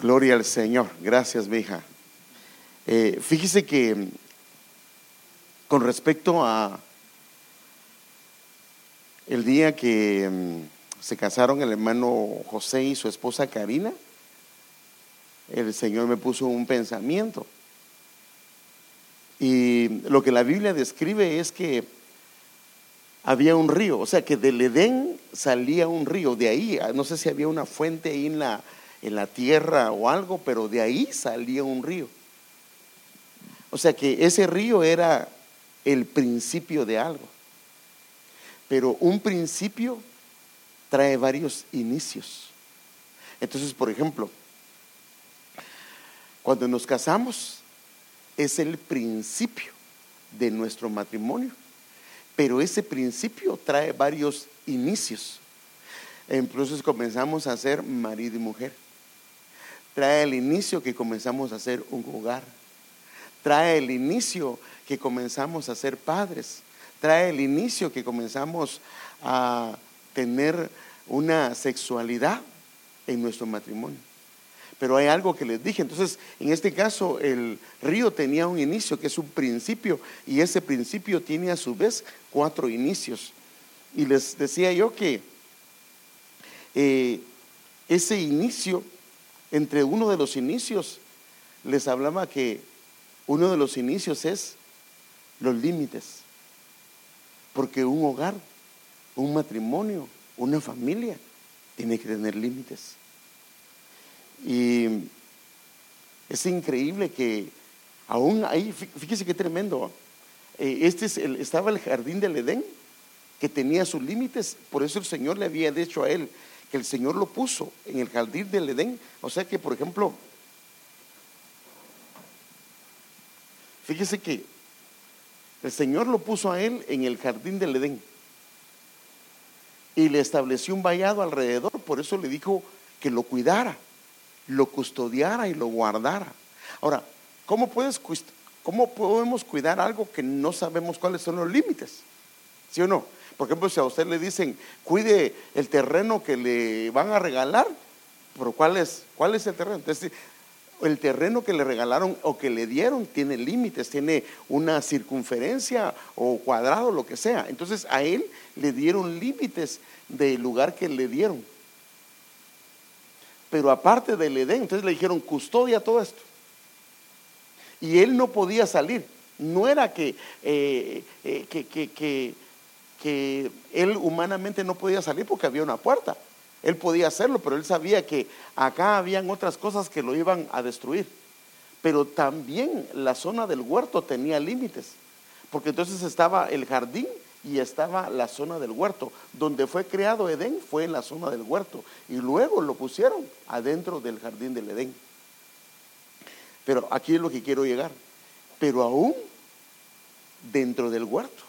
Gloria al Señor. Gracias, mi hija. Fíjese que con respecto a el día que se casaron el hermano José y su esposa Karina, el Señor me puso un pensamiento. Y lo que la Biblia describe es que había un río, o sea que del Edén salía un río. De ahí, no sé si había una fuente ahí en la tierra o algo, pero de ahí salía un río. O sea que ese río era el principio de algo. Pero un principio trae varios inicios. Entonces, por ejemplo, cuando nos casamos es el principio de nuestro matrimonio, pero ese principio trae varios inicios. Entonces comenzamos a ser marido y mujer. Trae el inicio que comenzamos a ser un hogar. Trae el inicio que comenzamos a ser padres. Trae el inicio que comenzamos a tener una sexualidad en nuestro matrimonio. Pero hay algo que les dije. Entonces, en este caso, el río tenía un inicio que es un principio, y ese principio tiene a su vez 4 inicios. Y les decía yo que ese inicio, entre uno de los inicios, les hablaba que uno de los inicios es los límites. Porque un hogar, un matrimonio, una familia tiene que tener límites. Y es increíble que aún ahí, fíjese qué tremendo, estaba el jardín del Edén que tenía sus límites. Por eso el Señor le había dicho a él que el Señor lo puso en el jardín del Edén. O sea que, por ejemplo, fíjese que el Señor lo puso a él en el jardín del Edén y le estableció un vallado alrededor. Por eso le dijo que lo cuidara, lo custodiara y lo guardara. Ahora, ¿cómo podemos cuidar algo que no sabemos cuáles son los límites? ¿Sí o no? Por ejemplo, si a usted le dicen cuide el terreno que le van a regalar, pero ¿cuál es el terreno? Entonces, el terreno que le regalaron o que le dieron tiene límites, tiene una circunferencia o cuadrado, lo que sea. Entonces a él le dieron límites del lugar que le dieron. Pero aparte del Edén, entonces le dijeron custodia todo esto. Y él no podía salir. No era que él humanamente no podía salir porque había una puerta. Él podía hacerlo, pero él sabía que acá habían otras cosas que lo iban a destruir. Pero también la zona del huerto tenía límites, porque entonces estaba el jardín y estaba la zona del huerto. Donde fue creado Edén fue en la zona del huerto, y luego lo pusieron adentro del jardín del Edén. Pero aquí es lo que quiero llegar. Pero aún dentro del huerto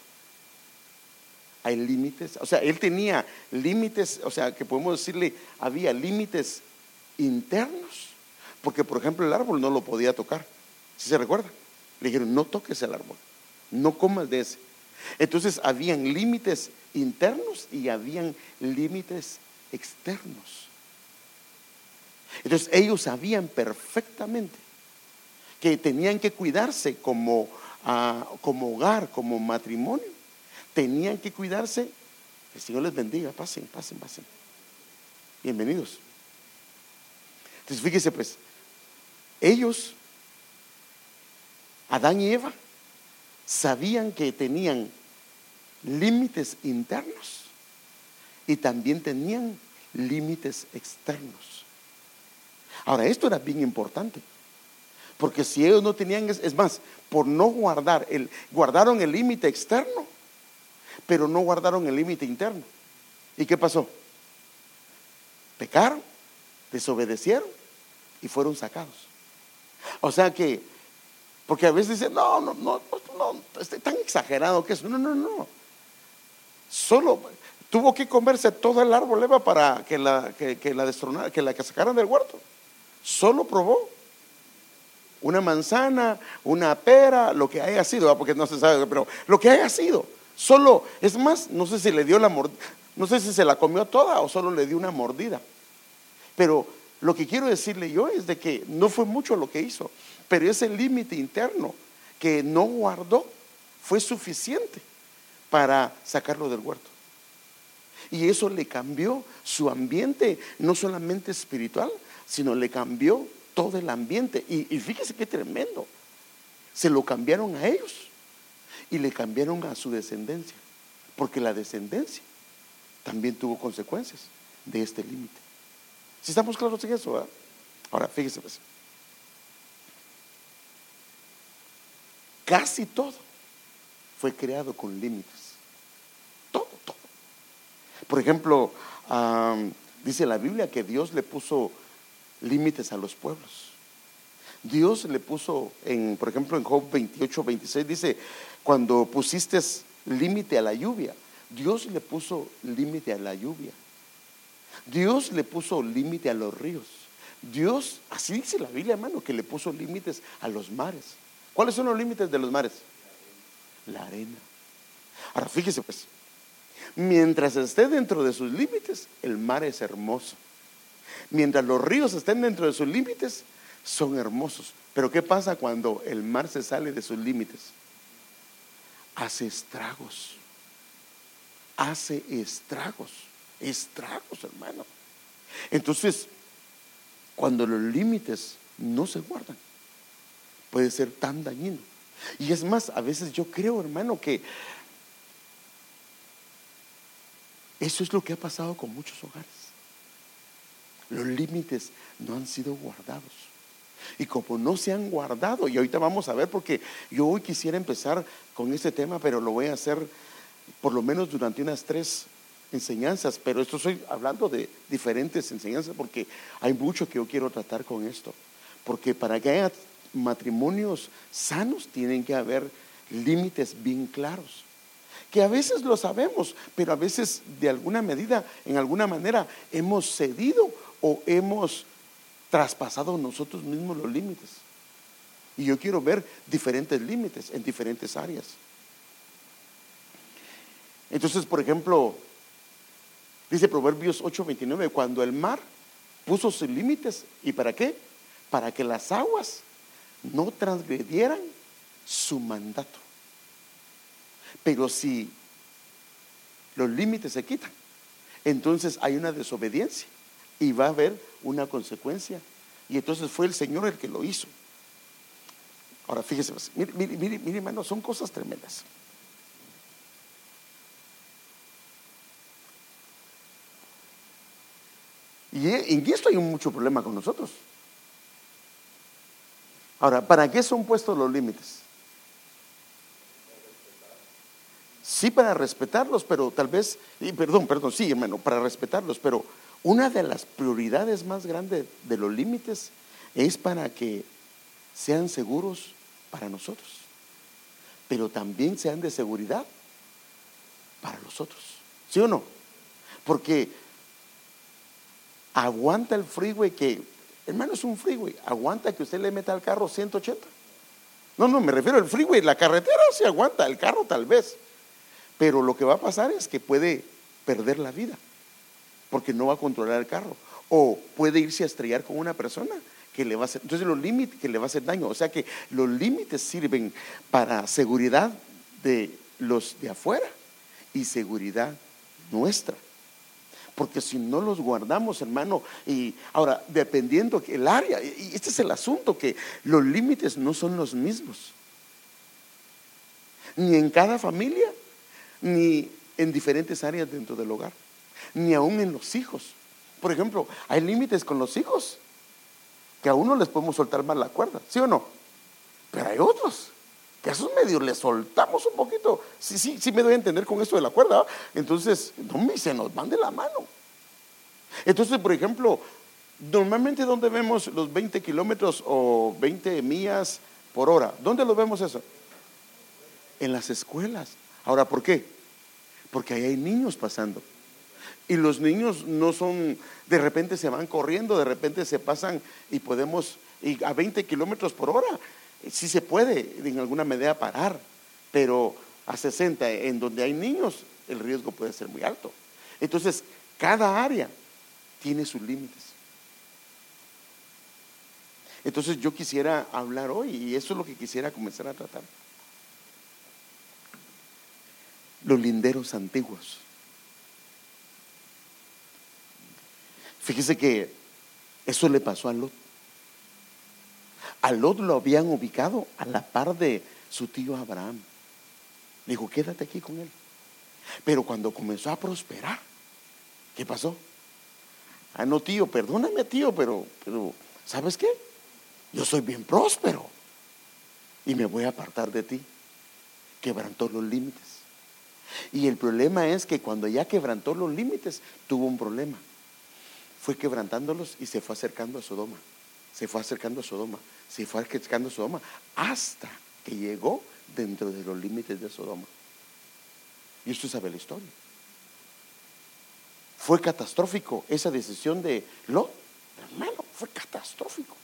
hay límites. O sea, él tenía límites, o sea, que podemos decirle, había límites internos. Porque, por ejemplo, el árbol no lo podía tocar. ¿Sí se recuerda? Le dijeron, no toques el árbol, no comas de ese. Entonces, habían límites internos y habían límites externos. Entonces, ellos sabían perfectamente que tenían que cuidarse como hogar, como matrimonio. Tenían que cuidarse. El Señor les bendiga. Pasen, pasen, pasen. Bienvenidos. Entonces fíjese pues, ellos, Adán y Eva, sabían que tenían límites internos y también tenían límites externos. Ahora, esto era bien importante, porque si ellos no tenían, es más, por no guardar guardaron el límite externo, pero no guardaron el límite interno. ¿Y qué pasó? Pecaron, desobedecieron y fueron sacados. O sea que, porque a veces dicen, no, es tan exagerado que es. No. Solo tuvo que comerse todo el árbol Eva para que la destronaran, que sacaran del huerto. Solo probó una manzana, una pera, lo que haya sido, porque no se sabe, pero lo que haya sido. Solo, es más, no sé si le dio la mordida, no sé si se la comió toda o solo le dio una mordida. Pero Lo que quiero decirle yo es de que no fue mucho lo que hizo, pero ese límite interno que no guardó fue suficiente para sacarlo del huerto. Y eso le cambió su ambiente, no solamente espiritual, sino le cambió todo el ambiente. Y fíjese qué tremendo, se lo cambiaron a ellos y le cambiaron a su descendencia, porque la descendencia también tuvo consecuencias de este límite. Si estamos claros en eso, ¿verdad? Ahora fíjese pues, casi todo fue creado con límites. Todo. Por ejemplo, dice la Biblia que Dios le puso límites a los pueblos. Dios le puso, por ejemplo, en Job 28:26 dice: cuando pusiste límite a la lluvia, Dios le puso límite a la lluvia. Dios le puso límite a los ríos. Dios, así dice la Biblia, hermano, que le puso límites a los mares. ¿Cuáles son los límites de los mares? La arena. Ahora fíjese pues, mientras esté dentro de sus límites, el mar es hermoso. Mientras los ríos estén dentro de sus límites, son hermosos. Pero ¿qué pasa cuando el mar se sale de sus límites? Hace estragos. Hace estragos, hermano. Entonces, cuando los límites no se guardan, puede ser tan dañino. Y es más, a veces yo creo, hermano, que eso es lo que ha pasado con muchos hogares. Los límites no han sido guardados, y como no se han guardado, y ahorita vamos a ver, porque yo hoy quisiera empezar con este tema, pero lo voy a hacer por lo menos durante unas 3 enseñanzas, pero esto estoy hablando de diferentes enseñanzas, porque hay mucho que yo quiero tratar con esto, porque para que haya matrimonios sanos tienen que haber límites bien claros, que a veces lo sabemos, pero a veces de alguna medida, en alguna manera hemos cedido o hemos traspasado nosotros mismos los límites. Y yo quiero ver diferentes límites en diferentes áreas. Entonces, por ejemplo, dice Proverbios 8:29, cuando el mar puso sus límites, ¿y para qué? Para que las aguas no transgredieran su mandato. Pero si los límites se quitan, entonces hay una desobediencia y va a haber una consecuencia. Y entonces fue el Señor el que lo hizo. Ahora fíjese, mire hermano, son cosas tremendas. Y en esto hay mucho problema con nosotros. Ahora, ¿para qué son puestos los límites? Sí, para respetarlos, pero tal vez, y perdón, sí hermano, para respetarlos, pero una de las prioridades más grandes de los límites es para que sean seguros para nosotros, pero también sean de seguridad para los otros, ¿sí o no? Porque aguanta el freeway, que hermano es un freeway, aguanta que usted le meta al carro 180. No, me refiero al freeway, la carretera se aguanta, el carro tal vez, pero lo que va a pasar es que puede perder la vida porque no va a controlar el carro, o puede irse a estrellar con una persona que le va a hacer, entonces los límites, que le va a hacer daño. O sea que los límites sirven para seguridad de los de afuera y seguridad nuestra, porque si no los guardamos, hermano. Y ahora, dependiendo el área, y este es el asunto, que los límites no son los mismos ni en cada familia, ni en diferentes áreas dentro del hogar, ni aún en los hijos. Por ejemplo, hay límites con los hijos que a uno les podemos soltar más la cuerda, ¿sí o no? Pero hay otros que a esos medios les soltamos un poquito. Sí, me doy a entender con esto de la cuerda, ¿va? Entonces, no, se nos van de la mano. Entonces, por ejemplo, normalmente donde vemos los 20 kilómetros o 20 millas por hora, ¿dónde lo vemos eso? En las escuelas. Ahora, ¿por qué? Porque ahí hay niños pasando, y los niños no son, de repente se van corriendo, de repente se pasan, y podemos ir a 20 kilómetros por hora. Sí se puede en alguna medida parar, pero a 60, en donde hay niños, el riesgo puede ser muy alto. Entonces, cada área tiene sus límites. Entonces yo quisiera hablar hoy, y eso es lo que quisiera comenzar a tratar. Los linderos antiguos. Fíjese que eso le pasó a Lot. A Lot lo habían ubicado a la par de su tío Abraham. Le dijo, quédate aquí con él. Pero cuando comenzó a prosperar, ¿qué pasó? Ah, no, tío, perdóname, tío, pero ¿sabes qué? Yo soy bien próspero y me voy a apartar de ti. Quebrantó los límites. Y el problema es que cuando ya quebrantó los límites, tuvo un problema. Fue quebrantándolos y se fue acercando a Sodoma. Hasta que llegó dentro de los límites de Sodoma. Y usted sabe la historia. Fue catastrófico esa decisión de Lot, hermano, fue catastrófico.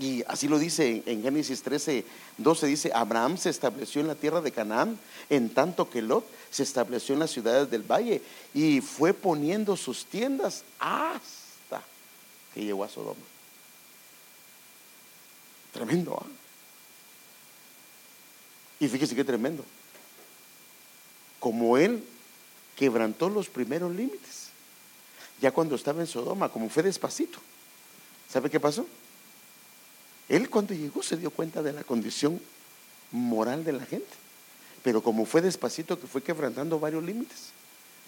Y así lo dice en Génesis 13:12, dice: Abraham se estableció en la tierra de Canaán, en tanto que Lot se estableció en las ciudades del valle y fue poniendo sus tiendas hasta que llegó a Sodoma. Tremendo, ¿eh? Y fíjese qué tremendo. Como él quebrantó los primeros límites, ya cuando estaba en Sodoma, como fue despacito, ¿sabe qué pasó? Él cuando llegó se dio cuenta de la condición moral de la gente, pero como fue despacito, que fue quebrantando varios límites,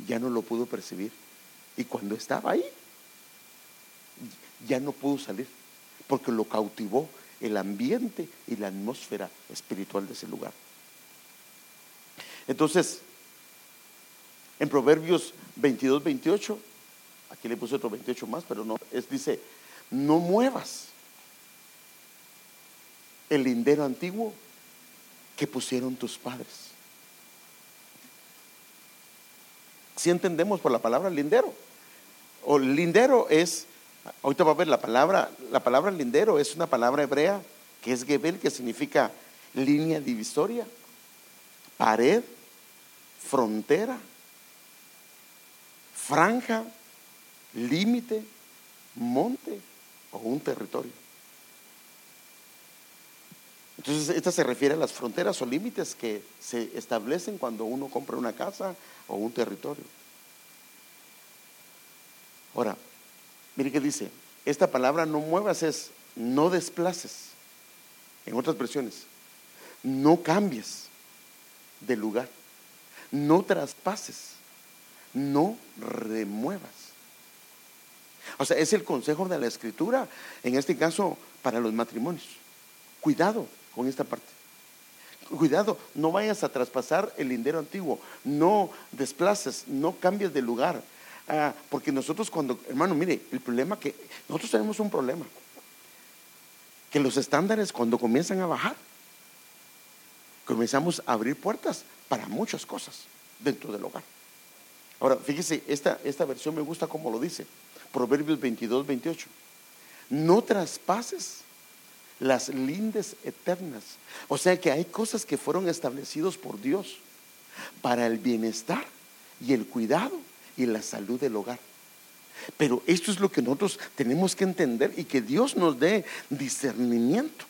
ya no lo pudo percibir. Y cuando estaba ahí, ya no pudo salir, porque lo cautivó el ambiente y la atmósfera espiritual de ese lugar. Entonces, en Proverbios 22-28, aquí le puse otro 28 más, pero no, dice: no muevas el lindero antiguo que pusieron tus padres. Si entendemos por la palabra lindero, o lindero es, ahorita va a ver la palabra lindero es una palabra hebrea que es gebel, que significa línea divisoria, pared, frontera, franja, límite, monte o un territorio. Entonces esta se refiere a las fronteras o límites que se establecen cuando uno compra una casa o un territorio. Ahora, mire que dice, esta palabra no muevas es no desplaces. En otras versiones, no cambies de lugar, no traspases, no remuevas. O sea, es el consejo de la escritura, en este caso para los matrimonios. Cuidado con esta parte. Cuidado, no vayas a traspasar el lindero antiguo, no desplaces, no cambies de lugar. Porque nosotros cuando, hermano, mire, el problema que nosotros tenemos, un problema, que los estándares cuando comienzan a bajar, comenzamos a abrir puertas para muchas cosas dentro del hogar. Ahora, fíjese, esta versión me gusta como lo dice, Proverbios 22-28. No traspases las lindes eternas. O sea que hay cosas que fueron establecidos por Dios para el bienestar y el cuidado y la salud del hogar. Pero esto es lo que nosotros tenemos que entender, y que Dios nos dé discernimiento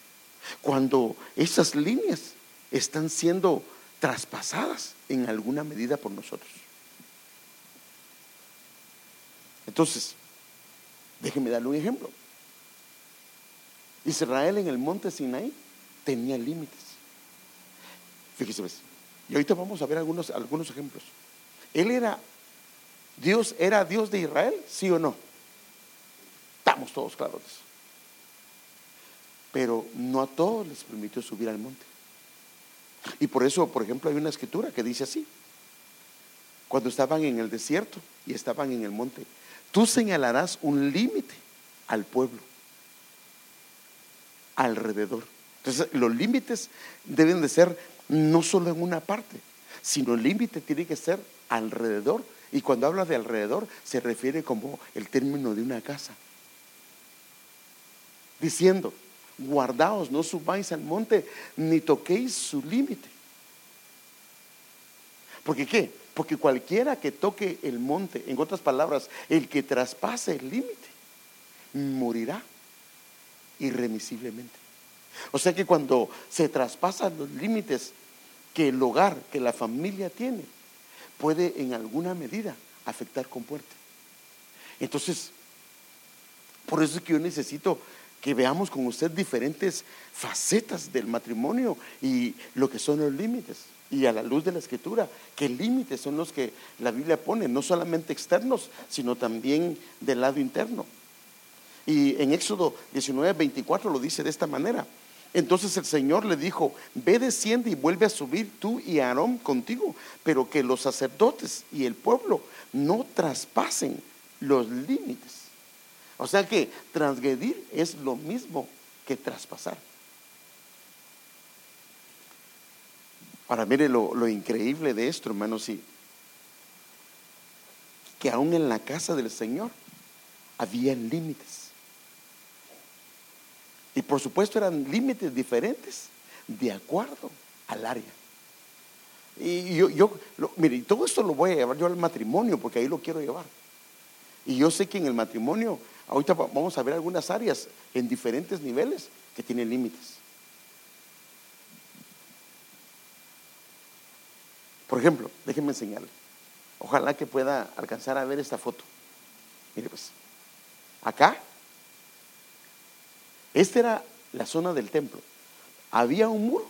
cuando esas líneas están siendo traspasadas en alguna medida por nosotros. Entonces, déjeme darle un ejemplo. Israel en el monte Sinaí tenía límites. Fíjese, ¿ves? Y ahorita vamos a ver algunos ejemplos. Dios era Dios de Israel, ¿sí o no? Estamos todos claros de eso. Pero no a todos les permitió subir al monte. Y por eso, por ejemplo, hay una escritura que dice así: cuando estaban en el desierto y estaban en el monte, tú señalarás un límite al pueblo alrededor. Entonces los límites deben de ser no solo en una parte, sino el límite tiene que ser alrededor. Y cuando habla de alrededor, se refiere como el término de una casa, diciendo: guardaos, no subáis al monte, ni toquéis su límite. ¿Porque qué? Porque cualquiera que toque el monte, en otras palabras, el que traspase el límite, morirá irremisiblemente. O sea que cuando se traspasan los límites que el hogar, que la familia tiene, puede en alguna medida afectar con muerte. Entonces, por eso es que yo necesito que veamos con usted diferentes facetas del matrimonio y lo que son los límites. Y a la luz de la Escritura, ¿qué límites son los que la Biblia pone? No solamente externos, sino también del lado interno. Y en Éxodo 19:24 lo dice de esta manera: entonces el Señor le dijo, ve, desciende y vuelve a subir tú y Aarón contigo, pero que los sacerdotes y el pueblo no traspasen los límites. O sea que transgredir es lo mismo que traspasar. Ahora mire lo increíble de esto, hermanos, sí, que aún en la casa del Señor había límites. Y por supuesto eran límites diferentes de acuerdo al área. Y mire, todo esto lo voy a llevar yo al matrimonio, porque ahí lo quiero llevar. Y yo sé que en el matrimonio, ahorita vamos a ver algunas áreas en diferentes niveles que tienen límites. Por ejemplo, déjenme enseñarle. Ojalá que pueda alcanzar a ver esta foto. Mire pues, acá, esta era la zona del templo. Había un muro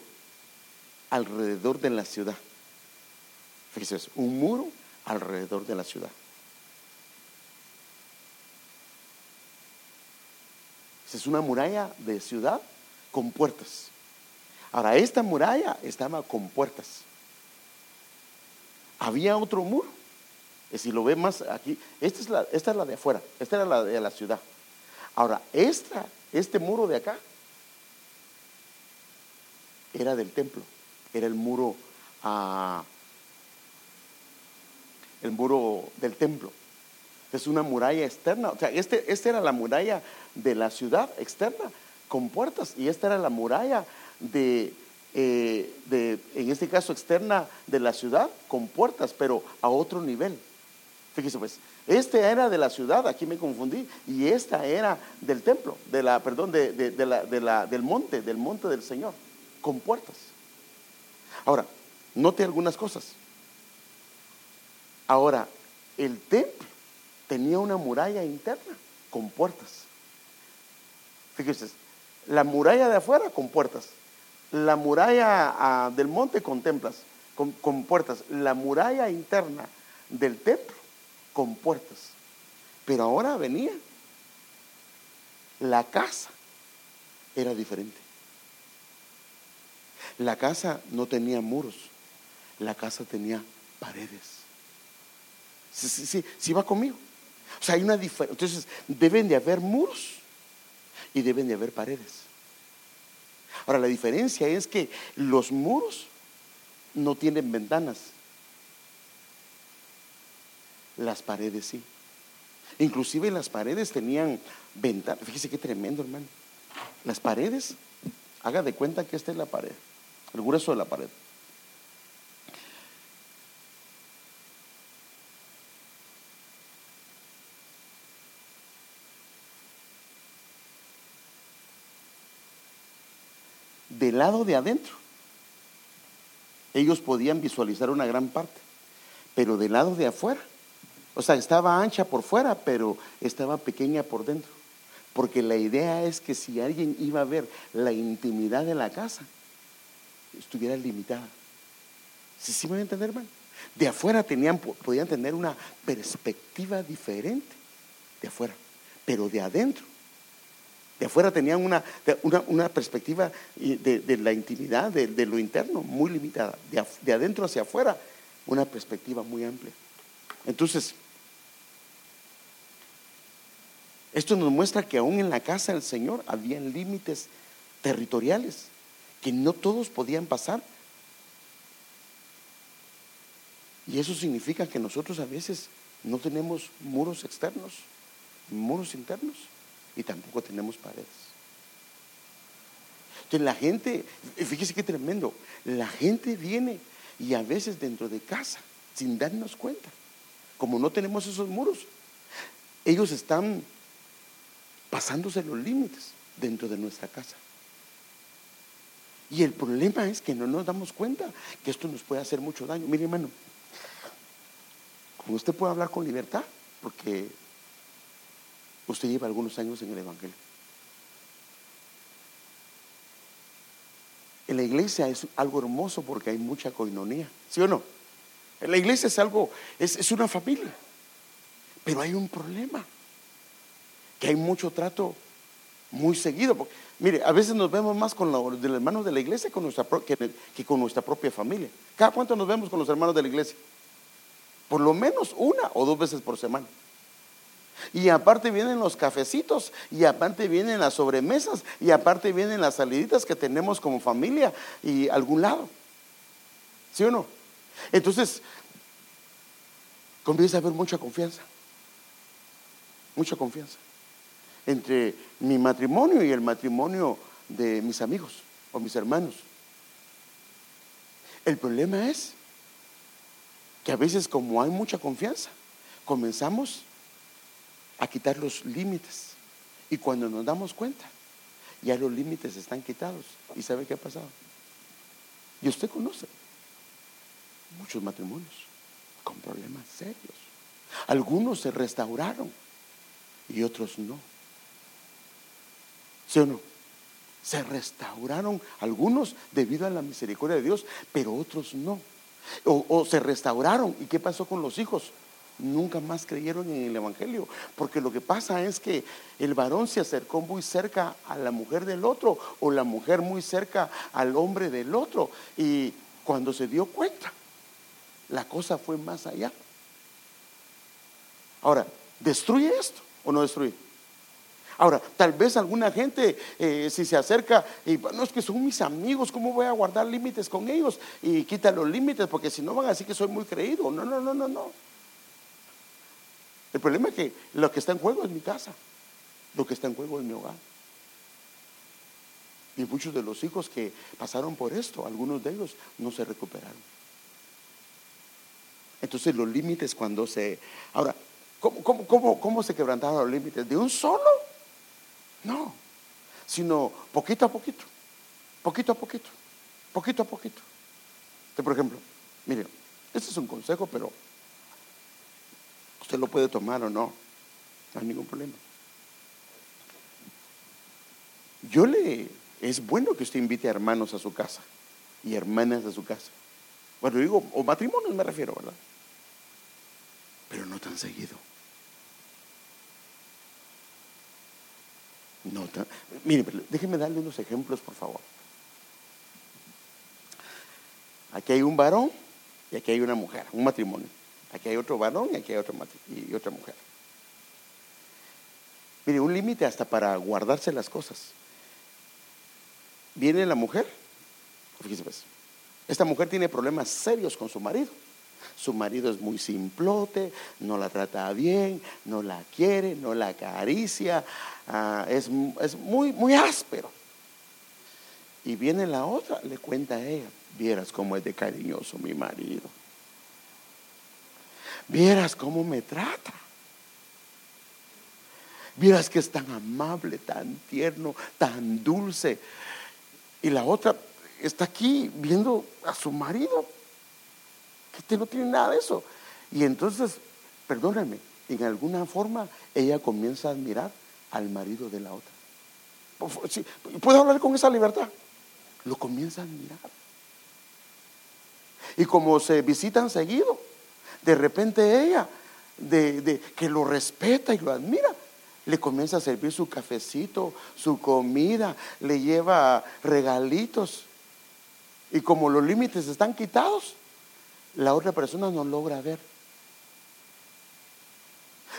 alrededor de la ciudad. Fíjense eso, un muro alrededor de la ciudad. Es una muralla de ciudad con puertas. Ahora, esta muralla estaba con puertas. Había otro muro, si lo ve más aquí, esta es la de afuera, esta era la de la ciudad. Ahora, este muro de acá era del templo, era el muro del templo. Es una muralla externa, o sea, esta era la muralla de la ciudad externa con puertas, y esta era la muralla en este caso externa de la ciudad con puertas, pero a otro nivel. Fíjese pues, este era de la ciudad, aquí me confundí, y esta era del templo, del monte del Señor con puertas. Ahora, note algunas cosas. Ahora, el templo tenía una muralla interna con puertas. Fíjese, la muralla de afuera con puertas, la muralla del monte con puertas, la muralla interna del templo con puertas. Pero ahora venía la casa, era diferente. La casa no tenía muros, la casa tenía paredes. Sí, va conmigo. O sea, hay una diferencia. Entonces deben de haber muros y deben de haber paredes. Ahora, la diferencia es que los muros no tienen ventanas, las paredes sí. Inclusive las paredes tenían ventanas. Fíjese qué tremendo, hermano. Las paredes, haga de cuenta que esta es la pared, el grueso de la pared. Del lado de adentro ellos podían visualizar una gran parte, pero del lado de afuera, o sea, estaba ancha por fuera pero estaba pequeña por dentro, porque la idea es que si alguien iba a ver la intimidad de la casa, estuviera limitada. ¿Sí me van a entender, hermano? De afuera podían tener una perspectiva diferente de afuera, pero de adentro. De afuera tenían una perspectiva de la intimidad, de lo interno, muy limitada. De adentro hacia afuera, una perspectiva muy amplia. Entonces, esto nos muestra que aún en la casa del Señor habían límites territoriales que no todos podían pasar. Y eso significa que nosotros a veces no tenemos muros externos, muros internos, y tampoco tenemos paredes. Entonces la gente, fíjese qué tremendo, la gente viene y a veces dentro de casa, sin darnos cuenta, como no tenemos esos muros, ellos están pasándose los límites dentro de nuestra casa. Y el problema es que no nos damos cuenta que esto nos puede hacer mucho daño. Mire, hermano, como usted puede hablar con libertad, porque usted lleva algunos años en el Evangelio. En la iglesia es algo hermoso porque hay mucha coinonía, ¿sí o no? En la iglesia es algo, es una familia. Pero hay un problema, que hay mucho trato muy seguido. Porque, mire, a veces nos vemos más con los hermanos de la iglesia que con nuestra propia familia. ¿Cada cuánto nos vemos con los hermanos de la iglesia? Por lo menos una o dos veces por semana. Y aparte vienen los cafecitos, y aparte vienen las sobremesas, y aparte vienen las saliditas que tenemos como familia y algún lado. ¿Sí o no? Entonces comienza a haber mucha confianza. Mucha confianza entre mi matrimonio y el matrimonio de mis amigos o mis hermanos. El problema es que a veces, como hay mucha confianza, comenzamos a quitar los límites, y cuando nos damos cuenta, ya los límites están quitados. ¿Y sabe qué ha pasado? Y usted conoce muchos matrimonios con problemas serios. Algunos se restauraron y otros no. ¿Sí o no? Se restauraron algunos debido a la misericordia de Dios, pero otros no. O se restauraron, ¿y qué pasó con los hijos? Nunca más creyeron en el Evangelio, porque lo que pasa es que el varón se acercó muy cerca a la mujer del otro, o la mujer muy cerca al hombre del otro, y cuando se dio cuenta, la cosa fue más allá. Ahora, ¿destruye esto o no destruye? Ahora, tal vez alguna gente si se acerca y no, es que son mis amigos, ¿cómo voy a guardar límites con ellos? Y quita los límites, porque si no van a decir que soy muy creído. No. El problema es que lo que está en juego es mi casa, lo que está en juego es mi hogar. Y muchos de los hijos que pasaron por esto, algunos de ellos no se recuperaron. Entonces los límites cuando se... Ahora, ¿cómo se quebrantaron los límites? ¿De un solo? No, sino poquito a poquito, poquito a poquito, poquito a poquito. Entonces, por ejemplo, mire, este es un consejo, pero usted lo puede tomar o no, no hay ningún problema. Es bueno que usted invite a hermanos a su casa y hermanas a su casa. Cuando digo, o matrimonios me refiero, ¿verdad? Pero no tan seguido. Mire, déjeme darle unos ejemplos, por favor. Aquí hay un varón y aquí hay una mujer, un matrimonio. Aquí hay otro varón y aquí hay otra mujer. Mire, un límite hasta para guardarse las cosas. Viene la mujer, fíjese pues. Esta mujer tiene problemas serios con su marido. Su marido es muy simplote, no la trata bien, no la quiere, no la acaricia, es muy, muy áspero. Y viene la otra, le cuenta a ella, vieras cómo es de cariñoso mi marido, vieras cómo me trata, vieras que es tan amable, tan tierno, tan dulce. Y la otra está aquí viendo a su marido, que usted no tiene nada de eso. Y entonces, perdónenme, en alguna forma ella comienza a admirar al marido de la otra. ¿Puede hablar con esa libertad? Lo comienza a admirar. Y como se visitan seguido, de repente ella, que lo respeta y lo admira, le comienza a servir su cafecito, su comida, le lleva regalitos. Y como los límites están quitados, la otra persona no logra ver.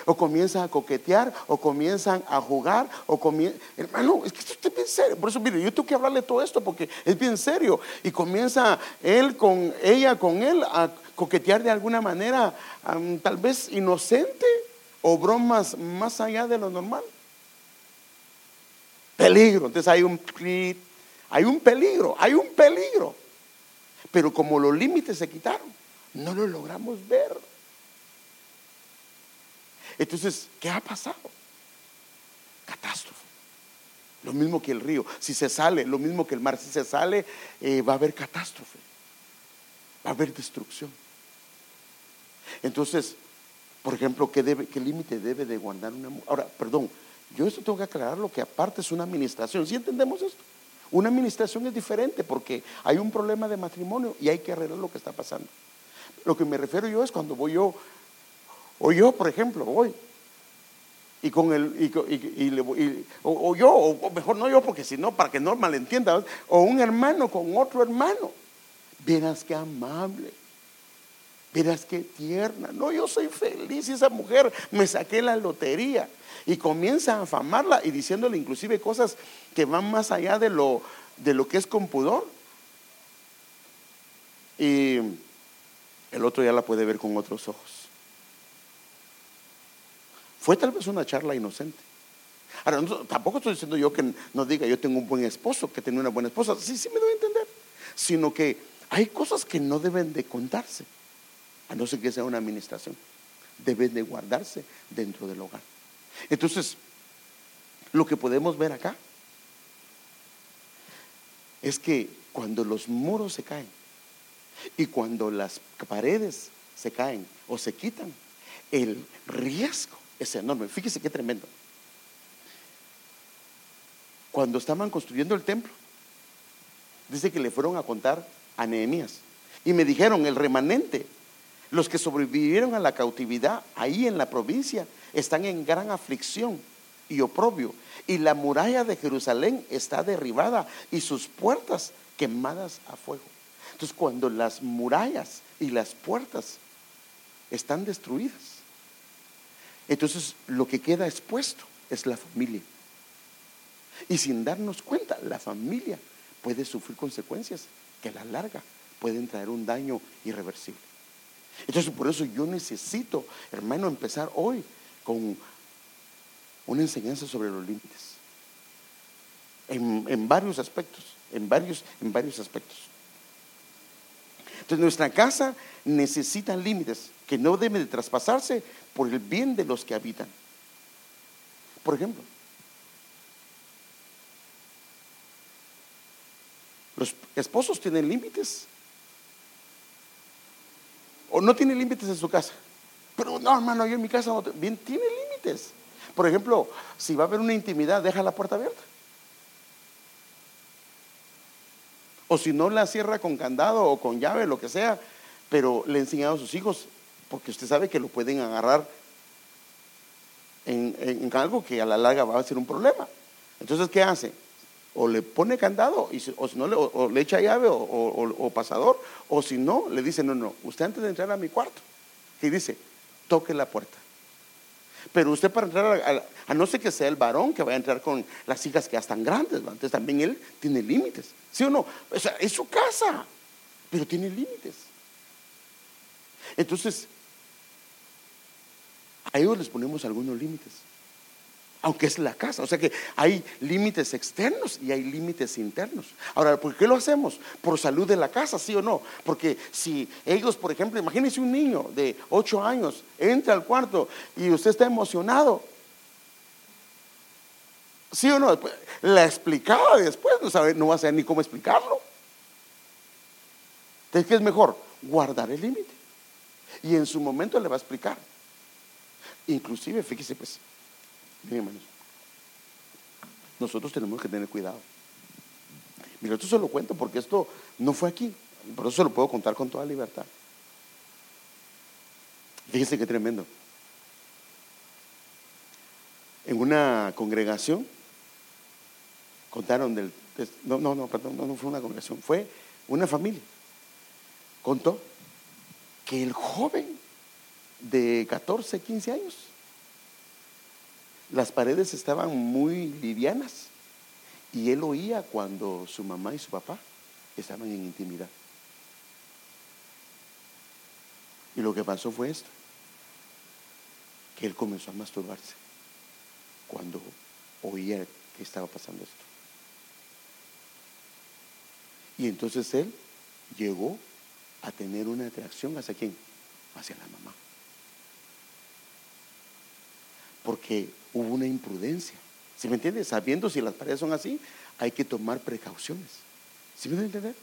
O comienzan a coquetear, o comienzan a jugar, hermano, es que esto es bien serio. Por eso, mire, yo tengo que hablarle todo esto porque es bien serio. Y comienza él con ella, con él, a coquetear de alguna manera, tal vez inocente, o bromas más allá de lo normal. Peligro. Entonces hay un peligro. Pero como los límites se quitaron, no lo logramos ver. Entonces, ¿qué ha pasado? catástrofe. Lo mismo que el río, si se sale, lo mismo que el mar, si se sale, va a haber catástrofe, va a haber destrucción. Entonces, por ejemplo, ¿qué límite debe de guardar una mujer? Ahora, perdón, yo esto tengo que aclararlo, que aparte es una administración. ¿Sí entendemos esto? Una administración es diferente porque hay un problema de matrimonio y hay que arreglar lo que está pasando. Lo que me refiero yo es cuando voy yo, o yo, por ejemplo, voy y con el o yo, o mejor no yo, porque si no, para que no malentiendan, o un hermano con otro hermano, verás qué amable, verás qué tierna, no, yo soy feliz, esa mujer me saqué la lotería, y comienza a afamarla y diciéndole inclusive cosas que van más allá de lo que es con pudor, y el otro ya la puede ver con otros ojos. Fue tal vez una charla inocente. Ahora, tampoco estoy diciendo yo que no diga yo tengo un buen esposo, que tengo una buena esposa, sí me debe entender, sino que hay cosas que no deben de contarse, a no ser que sea una administración. Deben de guardarse dentro del hogar. Entonces, lo que podemos ver acá es que cuando los muros se caen y cuando las paredes se caen o se quitan, el riesgo es enorme. Fíjese qué tremendo. Cuando estaban construyendo el templo, dice que le fueron a contar a Nehemías y me dijeron: el remanente, los que sobrevivieron a la cautividad ahí en la provincia, están en gran aflicción y oprobio, y la muralla de Jerusalén está derribada y sus puertas quemadas a fuego. Entonces, cuando las murallas y las puertas están destruidas, entonces lo que queda expuesto es la familia, y sin darnos cuenta la familia puede sufrir consecuencias que a la larga pueden traer un daño irreversible. Entonces, por eso yo necesito, hermano, empezar hoy con una enseñanza sobre los límites en varios aspectos, en varios aspectos. Entonces, nuestra casa necesita límites que no deben de traspasarse por el bien de los que habitan. Por ejemplo, los esposos tienen límites, o no tienen límites en su casa. Pero no, hermano, yo en mi casa no, bien, tiene límites. Por ejemplo, si va a haber una intimidad, deja la puerta abierta, o si no, la cierra con candado o con llave, lo que sea. Pero le he enseñado a sus hijos, porque usted sabe que lo pueden agarrar en algo que a la larga va a ser un problema. Entonces, ¿qué hace? O le pone candado, o si no, le echa llave o pasador, o si no, le dice: no, usted antes de entrar a mi cuarto, y dice: toque la puerta. Pero usted, para entrar, a no ser que sea el varón que vaya a entrar con las hijas que ya están grandes, ¿no? Entonces también él tiene límites, ¿sí o no? O sea, es su casa, pero tiene límites. Entonces, a ellos les ponemos algunos límites, aunque es la casa. O sea que hay límites externos y hay límites internos. Ahora, ¿por qué lo hacemos? Por salud de la casa, ¿sí o no? Porque si ellos, por ejemplo, imagínense un niño de 8 años entra al cuarto y usted está emocionado, ¿sí o no? La explicaba después, no va a saber ni cómo explicarlo. Entonces, ¿qué es mejor? Guardar el límite, y en su momento le va a explicar. Inclusive, fíjese pues, miren, hermanos, nosotros tenemos que tener cuidado. Mira, esto se lo cuento porque esto no fue aquí, por eso se lo puedo contar con toda libertad. Fíjense qué tremendo. En una congregación contaron no fue una congregación, fue una familia. Contó que el joven de 14, 15 años, las paredes estaban muy livianas y él oía cuando su mamá y su papá estaban en intimidad. Y lo que pasó fue esto: que él comenzó a masturbarse cuando oía que estaba pasando esto. Y entonces él llegó a tener una atracción ¿hacia quién? Hacia la mamá, porque hubo una imprudencia, ¿Sí me entiendes? Sabiendo si las paredes son así, hay que tomar precauciones. ¿Sí me entiendes?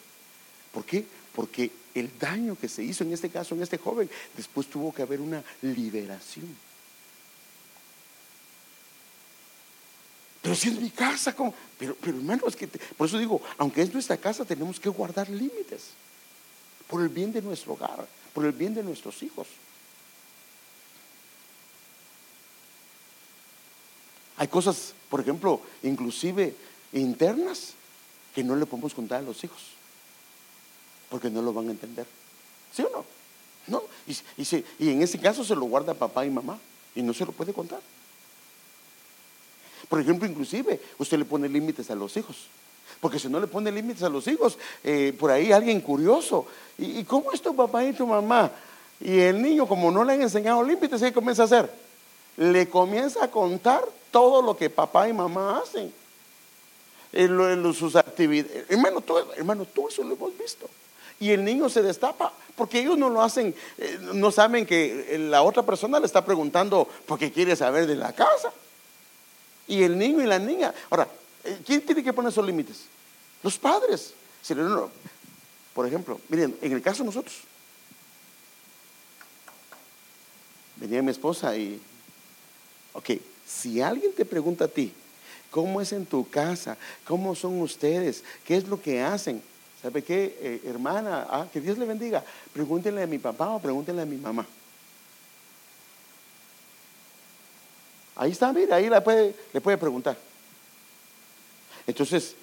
¿Por qué? Porque el daño que se hizo en este caso, en este joven, después tuvo que haber una liberación. Pero si es mi casa, ¿cómo? Pero hermano, es que por eso digo, aunque es nuestra casa, tenemos que guardar límites por el bien de nuestro hogar, por el bien de nuestros hijos. Hay cosas, por ejemplo, inclusive internas, que no le podemos contar a los hijos porque no lo van a entender. ¿Sí o no? No. Y en ese caso se lo guarda papá y mamá y no se lo puede contar. Por ejemplo, inclusive usted le pone límites a los hijos, porque si no le pone límites a los hijos, por ahí alguien curioso, ¿y cómo es tu papá y tu mamá? Y el niño, como no le han enseñado límites, ¿qué comienza a hacer? Le comienza a contar todo lo que papá y mamá hacen, sus actividades. Hermano, todo eso lo hemos visto. Y el niño se destapa porque ellos no lo hacen, no saben que la otra persona le está preguntando porque quiere saber de la casa. Y el niño y la niña. Ahora, ¿quién tiene que poner esos límites? Los padres. Por ejemplo, miren, en el caso de nosotros, venía mi esposa y ok, si alguien te pregunta a ti, ¿cómo es en tu casa? ¿Cómo son ustedes? ¿Qué es lo que hacen? ¿Sabe qué, hermana? Que Dios le bendiga. Pregúntenle a mi papá o pregúntenle a mi mamá. Ahí está, mira, ahí le puede preguntar. Entonces,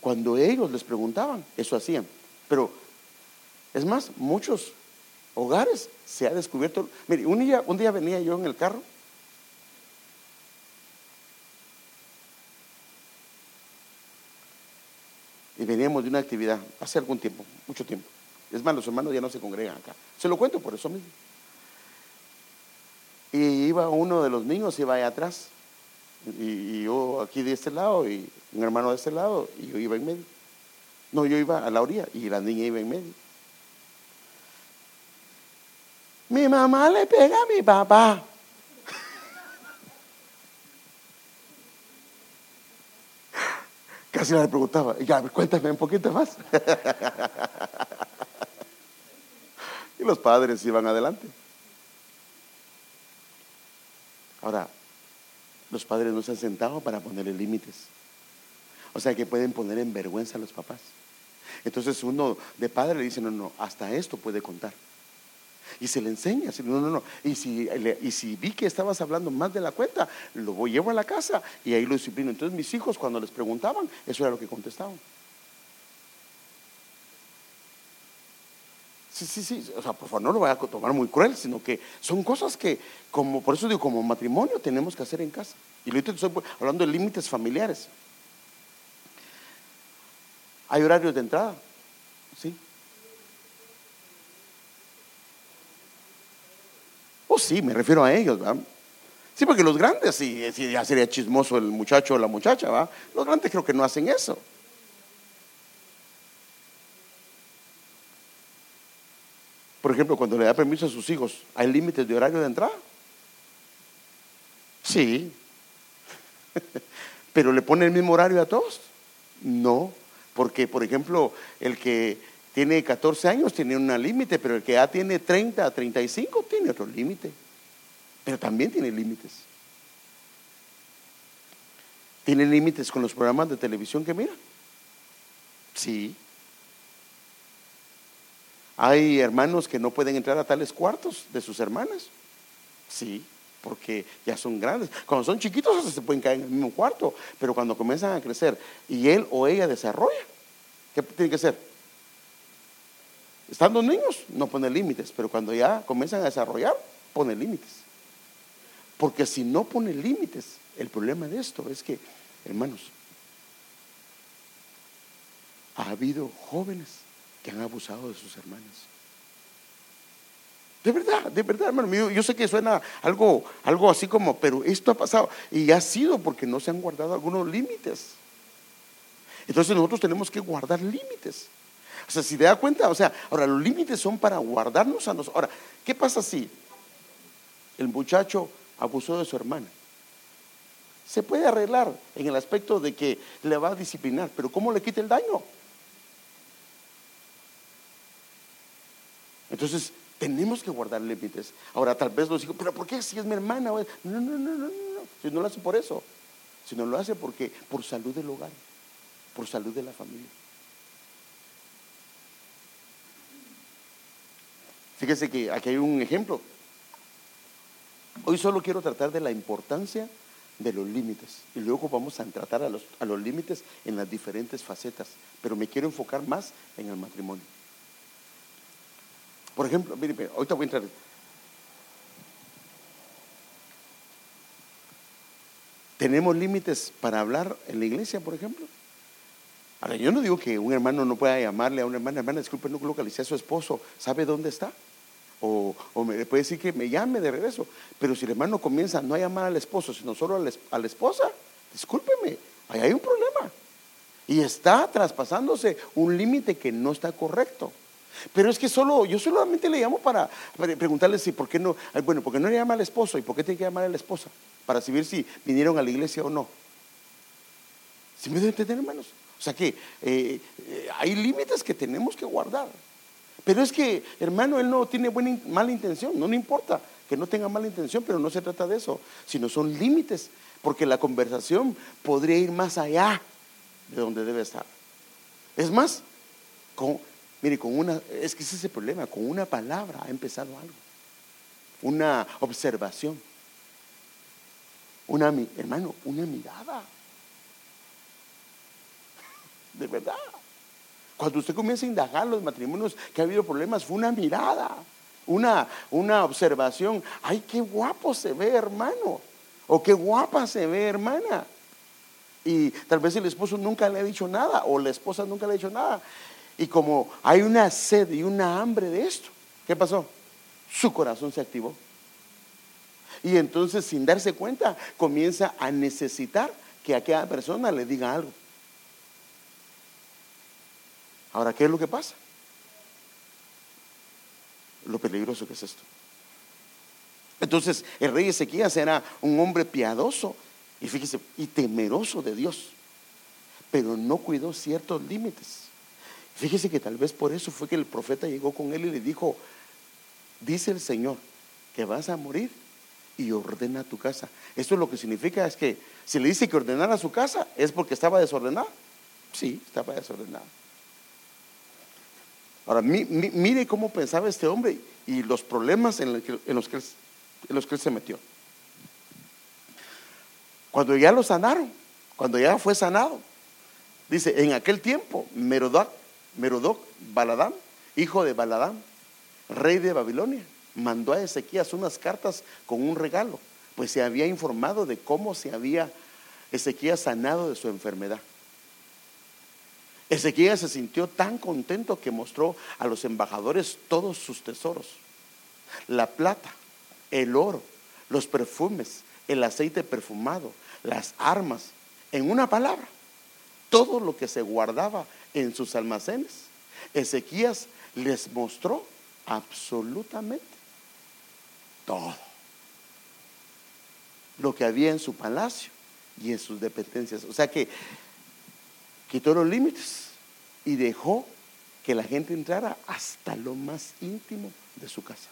cuando ellos les preguntaban, eso hacían. Pero, es más, muchos hogares se ha descubierto. Mire, un día venía yo en el carro. Y veníamos de una actividad hace algún tiempo, mucho tiempo. Es más, los hermanos ya no se congregan acá. Se lo cuento por eso mismo. Y iba uno de los niños, iba allá atrás. Y yo aquí de este lado, y un hermano de este lado, y yo iba en medio. No, yo iba a la orilla, y la niña iba en medio. Mi mamá le pega a mi papá. Casi le preguntaba, ya, cuéntame un poquito más. Y los padres iban adelante. Ahora, los padres no se han sentado para ponerle límites. O sea que pueden poner en vergüenza a los papás. Entonces uno de padre le dice, no, hasta esto puede contar. Y se le enseña, no. Y si vi que estabas hablando más de la cuenta, lo llevo a la casa y ahí lo disciplino. Entonces mis hijos, cuando les preguntaban, eso era lo que contestaban. Sí, o sea, por favor, no lo vaya a tomar muy cruel, sino que son cosas que, como por eso digo, como matrimonio tenemos que hacer en casa. Y ahorita estoy hablando de límites familiares. Hay horarios de entrada, ¿sí? Sí, me refiero a ellos, ¿verdad? Sí, porque los grandes, sí, ya sería chismoso el muchacho o la muchacha, ¿verdad? Los grandes creo que no hacen eso. Por ejemplo, cuando le da permiso a sus hijos, ¿hay límites de horario de entrada? Sí. ¿Pero le pone el mismo horario a todos? No, porque por ejemplo, el que tiene 14 años, tiene un límite, pero el que ya tiene 30 a 35 tiene otro límite, pero también tiene límites. ¿Tiene límites con los programas de televisión que mira? Sí. ¿Hay hermanos que no pueden entrar a tales cuartos de sus hermanas? Sí, porque ya son grandes. Cuando son chiquitos se pueden caer en el mismo cuarto, pero cuando comienzan a crecer y él o ella desarrolla, ¿qué tiene que hacer? Estando niños no ponen límites, pero cuando ya comienzan a desarrollar ponen límites. Porque si no ponen límites, el problema de esto es que, hermanos, ha habido jóvenes que han abusado de sus hermanas. De verdad, hermano. Yo sé que suena algo así como, pero esto ha pasado y ha sido porque no se han guardado algunos límites. Entonces nosotros tenemos que guardar límites. O sea, si te das cuenta, ahora los límites son para guardarnos a nosotros. Ahora, ¿qué pasa si el muchacho abusó de su hermana? se puede arreglar en el aspecto de que le va a disciplinar, pero ¿cómo le quita el daño? Entonces tenemos que guardar límites. Ahora tal vez los hijos, pero ¿por qué si es mi hermana? No, si no lo hace por eso, si no lo hace porque por salud del hogar, por salud de la familia. Fíjese que aquí hay un ejemplo. Hoy solo quiero tratar de la importancia de los límites, y luego vamos a tratar a los límites en las diferentes facetas, pero me quiero enfocar más en el matrimonio. Por ejemplo, mire, ahorita voy a entrar. ¿Tenemos límites para hablar en la iglesia, por ejemplo? Ahora, yo no digo que un hermano no pueda llamarle a una hermana, disculpe, no localicé a su esposo, ¿sabe dónde está? O me puede decir que me llame de regreso. Pero si el hermano comienza no a llamar al esposo, sino solo a la esposa, discúlpeme, ahí hay un problema. Y está traspasándose un límite que no está correcto. Pero es que yo solamente le llamo para preguntarle si por qué no. Bueno, ¿por qué no le llama al esposo? ¿Y por qué tiene que llamar a la esposa? Para saber si vinieron a la iglesia o no. ¿Sí me deben entender, hermanos? O sea que hay límites que tenemos que guardar. Pero es que, hermano, él no tiene mala intención. No le importa que no tenga mala intención, pero no se trata de eso, sino son límites, porque la conversación podría ir más allá de donde debe estar. Es más, es que ese es el problema. Con una palabra ha empezado algo, una observación, una mirada. De verdad, cuando usted comienza a indagar los matrimonios que ha habido problemas, fue una mirada, una observación. Ay, qué guapo se ve, hermano, o qué guapa se ve, hermana. Y tal vez el esposo nunca le ha dicho nada, o la esposa nunca le ha dicho nada. Y como hay una sed y una hambre de esto, ¿qué pasó? Su corazón se activó. Y entonces, sin darse cuenta, comienza a necesitar que aquella persona le diga algo. Ahora, ¿qué es lo que pasa? Lo peligroso que es esto. Entonces, el rey Ezequías era un hombre piadoso, y fíjese, y temeroso de Dios, pero no cuidó ciertos límites. Fíjese que tal vez por eso fue que el profeta llegó con él y le dijo: dice el Señor que vas a morir y ordena tu casa. Esto lo que significa es que si le dice que ordenara su casa, ¿es porque estaba desordenada? Sí, estaba desordenada. Ahora, mire cómo pensaba este hombre y los problemas en los que él se metió. Cuando ya lo sanaron, cuando ya fue sanado, dice: en aquel tiempo Merodoc Baladán, hijo de Baladán, rey de Babilonia, mandó a Ezequías unas cartas con un regalo, pues se había informado de cómo se había Ezequías sanado de su enfermedad. Ezequías se sintió tan contento que mostró a los embajadores todos sus tesoros: la plata, el oro, los perfumes, el aceite perfumado, las armas. En una palabra, todo lo que se guardaba en sus almacenes, Ezequías les mostró absolutamente todo lo que había en su palacio y en sus dependencias. O sea que quitó los límites y dejó que la gente entrara hasta lo más íntimo de su casa.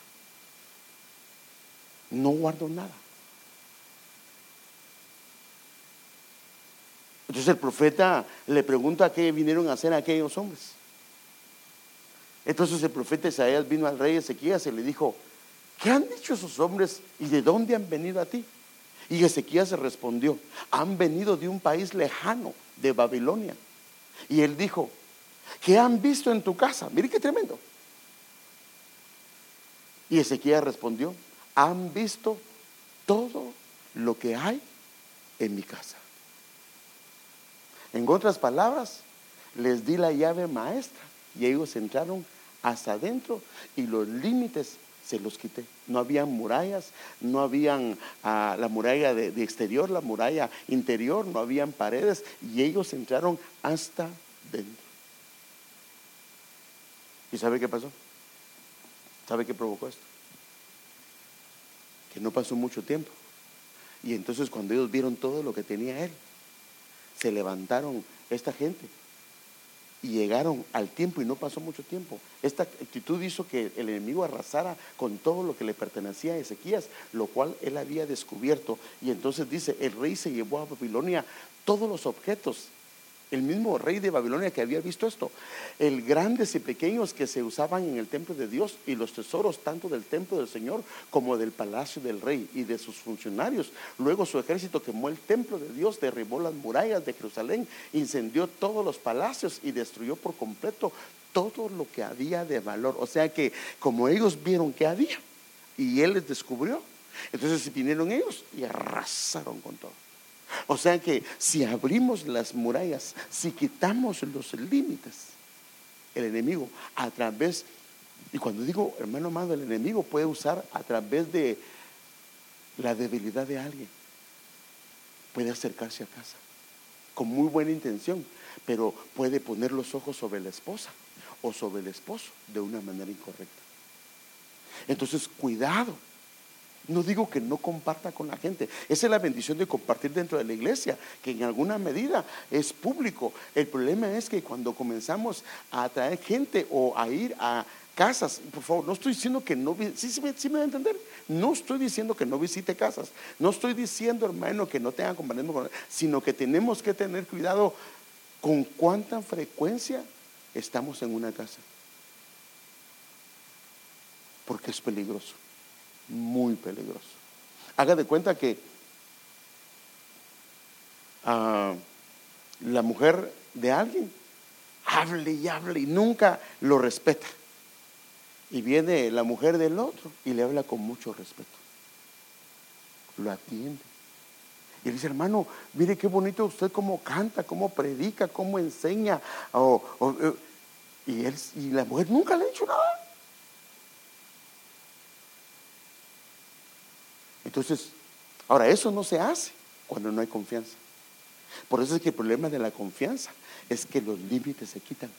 No guardó nada. Entonces el profeta le pregunta qué vinieron a hacer aquellos hombres. Entonces el profeta Isaías vino al rey Ezequías y le dijo: ¿qué han dicho esos hombres y de dónde han venido a ti? Y Ezequías respondió: han venido de un país lejano, de Babilonia. Y él dijo: ¿qué han visto en tu casa? Mire qué tremendo. Y Ezequías respondió: han visto todo lo que hay en mi casa. En otras palabras, les di la llave maestra y ellos entraron hasta adentro, y los límites se los quité. No habían murallas, no habían la muralla de exterior, la muralla interior, no habían paredes, y ellos entraron hasta dentro. ¿Y sabe qué pasó? ¿Sabe qué provocó esto? Que no pasó mucho tiempo Y entonces cuando ellos vieron todo lo que tenía él, se levantaron esta gente y llegaron al tiempo, y no pasó mucho tiempo. Esta actitud hizo que el enemigo arrasara con todo lo que le pertenecía a Ezequías, lo cual él había descubierto. Y entonces dice, el rey se llevó a Babilonia todos los objetos. El mismo rey de Babilonia que había visto esto, el grandes y pequeños que se usaban en el templo de Dios, y los tesoros tanto del templo del Señor como del palacio del rey y de sus funcionarios. Luego su ejército quemó el templo de Dios, derribó las murallas de Jerusalén, incendió todos los palacios y destruyó por completo todo lo que había de valor. O sea que como ellos vieron que había y él les descubrió, entonces vinieron ellos y arrasaron con todo. O sea que si abrimos las murallas, si quitamos los límites, el enemigo a través, y cuando digo hermano amado, el enemigo puede usar a través de la debilidad de alguien, puede acercarse a casa con muy buena intención, pero puede poner los ojos sobre la esposa o sobre el esposo de una manera incorrecta. Entonces cuidado. No digo que no comparta con la gente. Esa es la bendición de compartir dentro de la iglesia, que en alguna medida es público. El problema es que cuando comenzamos a atraer gente o a ir a casas, por favor, no estoy diciendo que no, sí me va a entender. No estoy diciendo que no visite casas, no estoy diciendo, hermano, que no tenga compañerismo, sino que tenemos que tener cuidado con cuánta frecuencia estamos en una casa, porque es peligroso. Muy peligroso. Haga de cuenta que la mujer de alguien hable y nunca lo respeta, y viene la mujer del otro y le habla con mucho respeto, lo atiende y le dice, hermano, mire qué bonito usted, cómo canta, cómo predica, cómo enseña, y la mujer nunca le ha dicho nada. Entonces, ahora eso no se hace cuando no hay confianza. Por eso es que el problema de la confianza es que los límites se quitan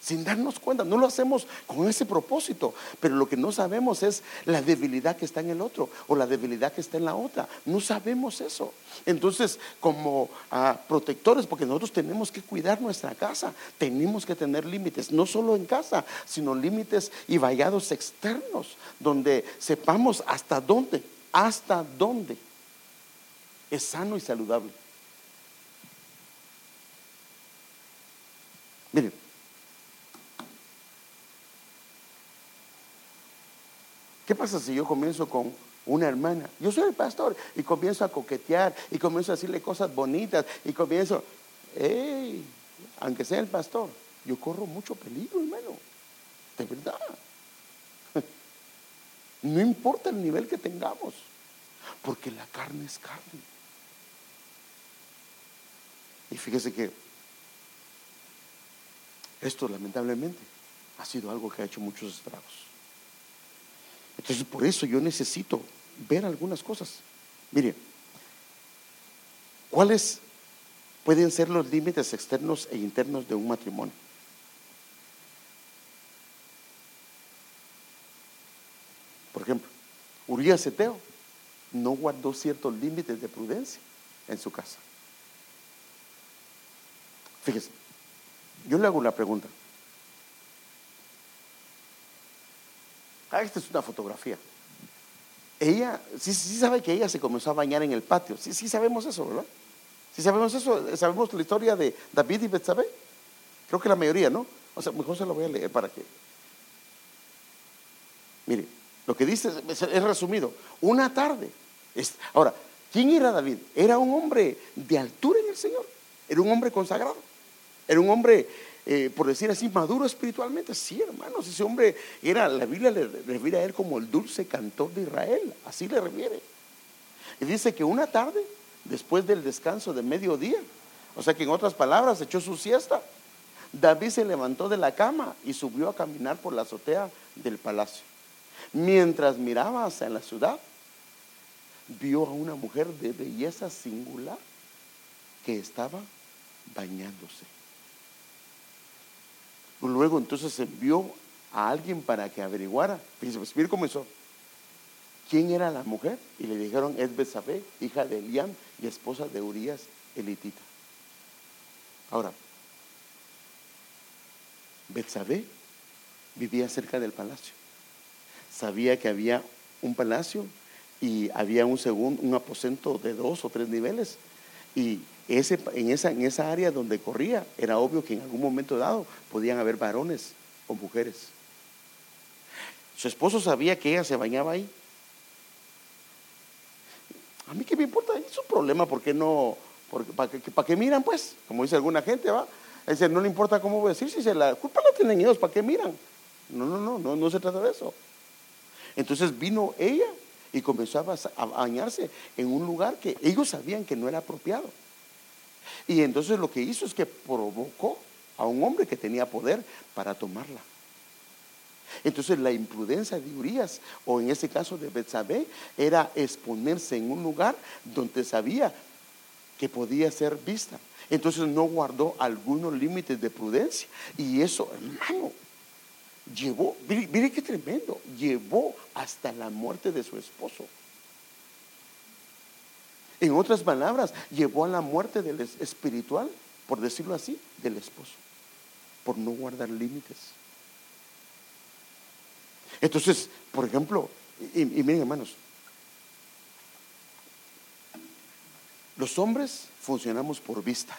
sin darnos cuenta. No lo hacemos con ese propósito, pero lo que no sabemos es la debilidad que está en el otro o la debilidad que está en la otra. No sabemos eso. Entonces, como protectores, porque nosotros tenemos que cuidar nuestra casa, tenemos que tener límites, no solo en casa, sino límites y vallados externos, donde sepamos hasta dónde es sano y saludable. Miren, ¿qué pasa si yo comienzo con una hermana? Yo soy el pastor y comienzo a coquetear y comienzo a decirle cosas bonitas y comienzo, aunque sea el pastor, yo corro mucho peligro, hermano, de verdad. No importa el nivel que tengamos, porque la carne es carne. Y fíjese que esto lamentablemente ha sido algo que ha hecho muchos estragos. Entonces por eso yo necesito ver algunas cosas. Miren, ¿cuáles pueden ser los límites externos e internos de un matrimonio? Por ejemplo, Urías Eteo no guardó ciertos límites de prudencia en su casa. Fíjese, yo le hago una pregunta. Esta es una fotografía. Ella, sí sabe que ella se comenzó a bañar en el patio. Sí sabemos eso, ¿verdad? Sí sabemos eso. Sabemos la historia de David y Betsabé. Creo que la mayoría, ¿no? O sea, mejor se la voy a leer para que. Mire. Lo que dice es resumido. Una tarde. Ahora, ¿quién era David? Era un hombre de altura en el Señor. Era un hombre consagrado. Era un hombre, por decir así, maduro espiritualmente. Sí, hermanos, ese hombre era, la Biblia le refiere a él como el dulce cantor de Israel. Así le refiere. Y dice que una tarde, después del descanso de mediodía, o sea que en otras palabras, echó su siesta, David se levantó de la cama y subió a caminar por la azotea del palacio. Mientras miraba hacia la ciudad, vio a una mujer de belleza singular que estaba bañándose. Luego entonces envió a alguien para que averiguara. Fíjense, pues, mire cómo hizo. ¿Quién era la mujer? Y le dijeron, es Betsabé, hija de Eliam y esposa de Urías elitita. Ahora, Betsabé vivía cerca del palacio. Sabía que había un palacio y había un aposento de 2 o 3 niveles. Y en esa área donde corría, era obvio que en algún momento dado podían haber varones o mujeres. Su esposo sabía que ella se bañaba ahí. A mí qué me importa, es su problema, ¿por qué no? ¿Para qué miran, pues? Como dice alguna gente, ¿va? Dice, no le importa cómo decir, si la culpa la tienen ellos, ¿para qué miran? No se trata de eso. Entonces vino ella y comenzó a bañarse en un lugar que ellos sabían que no era apropiado. Y entonces lo que hizo es que provocó a un hombre que tenía poder para tomarla. Entonces la imprudencia de Urías, o en este caso de Betsabé, era exponerse en un lugar donde sabía que podía ser vista. Entonces no guardó algunos límites de prudencia, y eso, hermano, llevó, mire qué tremendo, llevó hasta la muerte de su esposo. En otras palabras, llevó a la muerte del espiritual, por decirlo así, del esposo, por no guardar límites. Entonces, por ejemplo, y miren, hermanos, los hombres funcionamos por vista,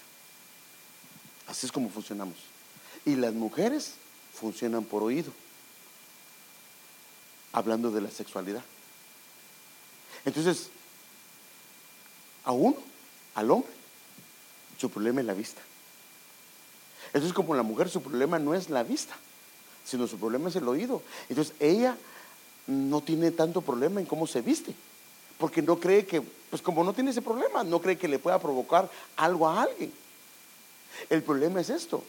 así es como funcionamos, y las mujeres funcionan por oído, hablando de la sexualidad. Entonces, al hombre, su problema es la vista. Entonces, como la mujer, su problema no es la vista, sino su problema es el oído. Entonces ella no tiene tanto problema en cómo se viste, porque no cree que, pues como no tiene ese problema, no cree que le pueda provocar algo a alguien. El problema es esto,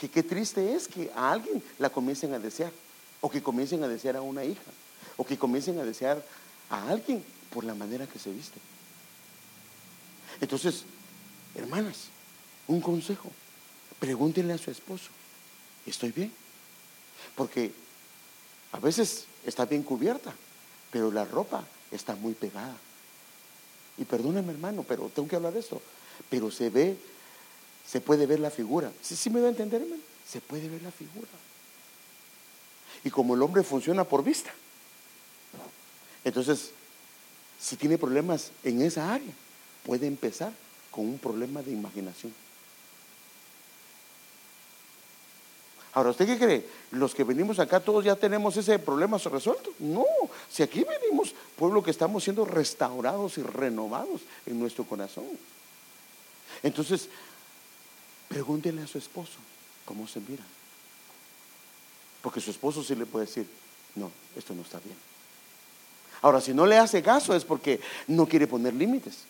que qué triste es que a alguien la comiencen a desear, o que comiencen a desear a una hija, o que comiencen a desear a alguien por la manera que se viste. Entonces, hermanas, un consejo: pregúntenle a su esposo, ¿estoy bien? Porque a veces está bien cubierta, pero la ropa está muy pegada. Y perdóname, hermano, pero tengo que hablar de esto. Pero se puede ver la figura. Sí, me va a entender, hermano. Se puede ver la figura. Y como el hombre funciona por vista, entonces, si tiene problemas en esa área, puede empezar con un problema de imaginación. Ahora, ¿usted qué cree? ¿Los que venimos acá todos ya tenemos ese problema resuelto? No, si aquí venimos, pueblo que estamos siendo restaurados y renovados en nuestro corazón. Entonces, pregúntele a su esposo cómo se mira, porque su esposo sí le puede decir, no, esto no está bien. Ahora, si no le hace caso es porque no quiere poner límites.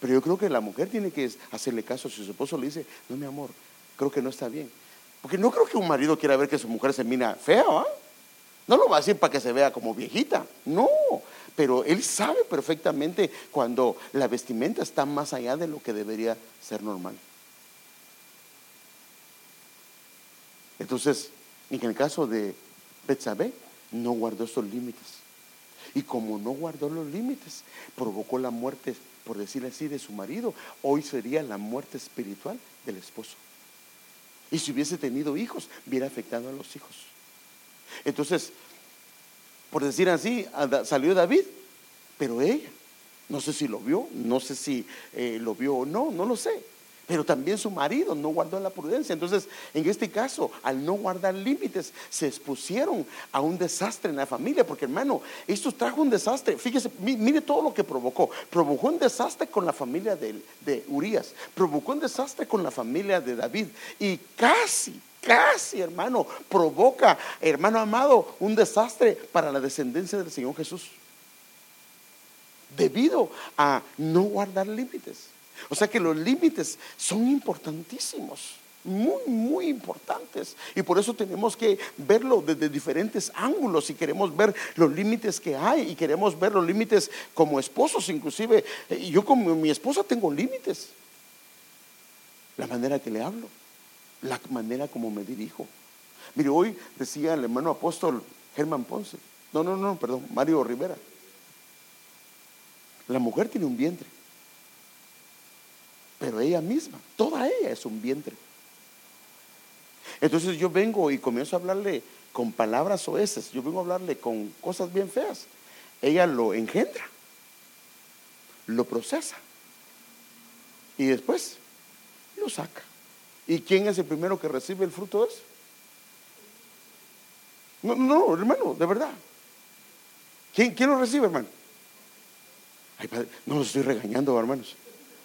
Pero yo creo que la mujer tiene que hacerle caso si su esposo le dice, no, mi amor, creo que no está bien. Porque no creo que un marido quiera ver que su mujer se mira fea, ¿eh? No lo va a decir para que se vea como viejita, no. Pero él sabe perfectamente cuando la vestimenta está más allá de lo que debería ser normal. Entonces, en el caso de Betsabé, no guardó esos límites. Y como no guardó los límites, provocó la muerte, por decirlo así, de su marido. Hoy sería la muerte espiritual del esposo. Y si hubiese tenido hijos, hubiera afectado a los hijos. Entonces, por decir así, salió David, pero ella, no sé si lo vio, no sé si lo vio o no, no lo sé. Pero también su marido no guardó la prudencia. Entonces, en este caso, al no guardar límites, se expusieron a un desastre en la familia. Porque, hermano, esto trajo un desastre. Fíjese, mire todo lo que provocó. Provocó un desastre con la familia de Urías. Provocó un desastre con la familia de David. Y casi, hermano, provoca, hermano amado, un desastre para la descendencia del Señor Jesús, debido a no guardar límites. O sea que los límites son importantísimos, muy importantes, y por eso tenemos que verlo desde diferentes ángulos. Si queremos ver los límites que hay, y queremos ver los límites como esposos, inclusive yo con mi esposa tengo límites: la manera que le hablo, la manera como me dirijo. Mire, hoy decía el hermano apóstol Germán Ponce, Mario Rivera, La mujer tiene un vientre, pero ella misma, toda ella es un vientre. Entonces yo vengo y comienzo a hablarle con palabras soeces, yo vengo a hablarle con cosas bien feas. Ella lo engendra, lo procesa y después lo saca. ¿Y quién es el primero que recibe el fruto de eso? No, hermano, de verdad. ¿Quién lo recibe, hermano? Ay, padre, no los estoy regañando, hermanos.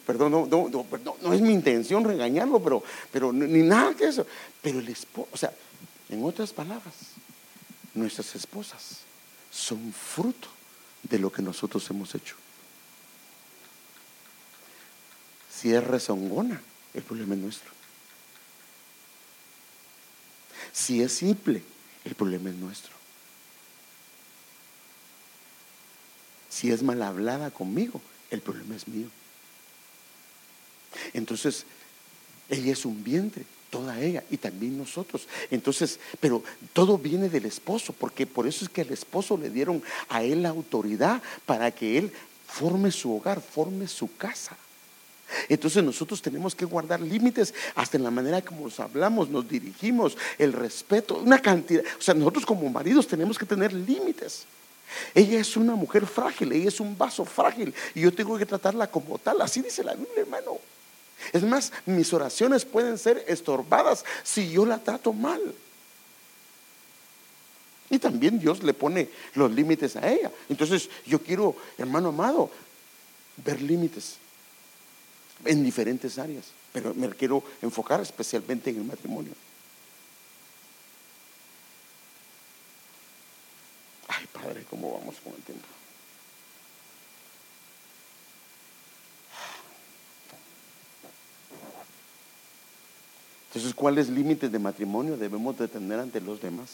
Perdón, no es mi intención regañarlo, pero ni nada que eso. Pero el esposo, o sea, en otras palabras, nuestras esposas son fruto de lo que nosotros hemos hecho. Si es rezongona, el problema es nuestro. Si es simple, el problema es nuestro. Si es mal hablada conmigo, el problema es mío. Entonces, ella es un vientre, toda ella, y también nosotros. Entonces, pero todo viene del esposo, porque por eso es que al esposo le dieron a él la autoridad para que él forme su hogar, forme su casa. Entonces nosotros tenemos que guardar límites hasta en la manera como nos hablamos, nos dirigimos, el respeto, una cantidad. O sea, nosotros como maridos tenemos que tener límites. Ella es una mujer frágil, ella es un vaso frágil, y yo tengo que tratarla como tal. Así dice la Biblia, hermano. Es más, mis oraciones pueden ser estorbadas si yo la trato mal. Y también Dios le pone los límites a ella. Entonces yo quiero, hermano amado, ver límites en diferentes áreas, pero me quiero enfocar especialmente en el matrimonio. Ay, padre, ¿cómo vamos con el tiempo? Entonces, ¿cuáles límites de matrimonio debemos de tener ante los demás?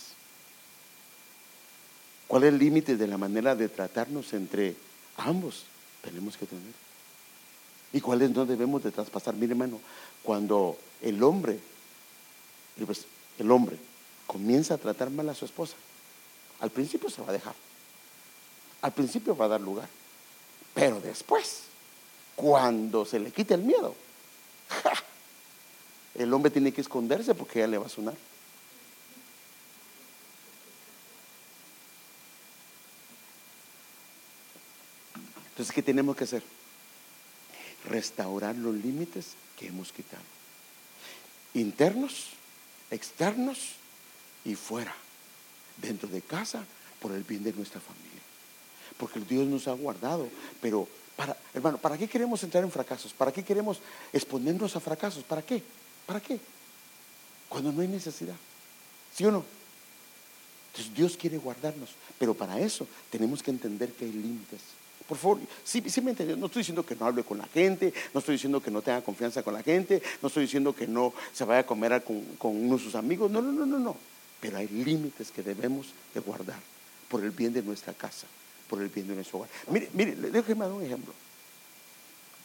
¿Cuáles límites de la manera de tratarnos entre ambos tenemos que tener? ¿Y cuáles no debemos de traspasar? Mire, hermano, cuando el hombre comienza a tratar mal a su esposa, al principio se va a dejar, al principio va a dar lugar, pero después, cuando se le quite el miedo, el hombre tiene que esconderse porque ella le va a sonar. Entonces, ¿qué tenemos que hacer? Restaurar los límites que hemos quitado, internos, externos y fuera, dentro de casa, por el bien de nuestra familia, porque Dios nos ha guardado. Pero hermano, ¿para qué queremos entrar en fracasos? ¿Para qué queremos exponernos a fracasos? ¿Para qué? Cuando no hay necesidad, ¿sí o no? Entonces Dios quiere guardarnos, pero para eso tenemos que entender que hay límites. Por favor, sí me entiendes. No estoy diciendo que no hable con la gente, no estoy diciendo que no tenga confianza con la gente, no estoy diciendo que no se vaya a comer con uno de sus amigos. No. Pero hay límites que debemos de guardar por el bien de nuestra casa, por el bien de nuestro hogar. Mire, déjeme dar un ejemplo.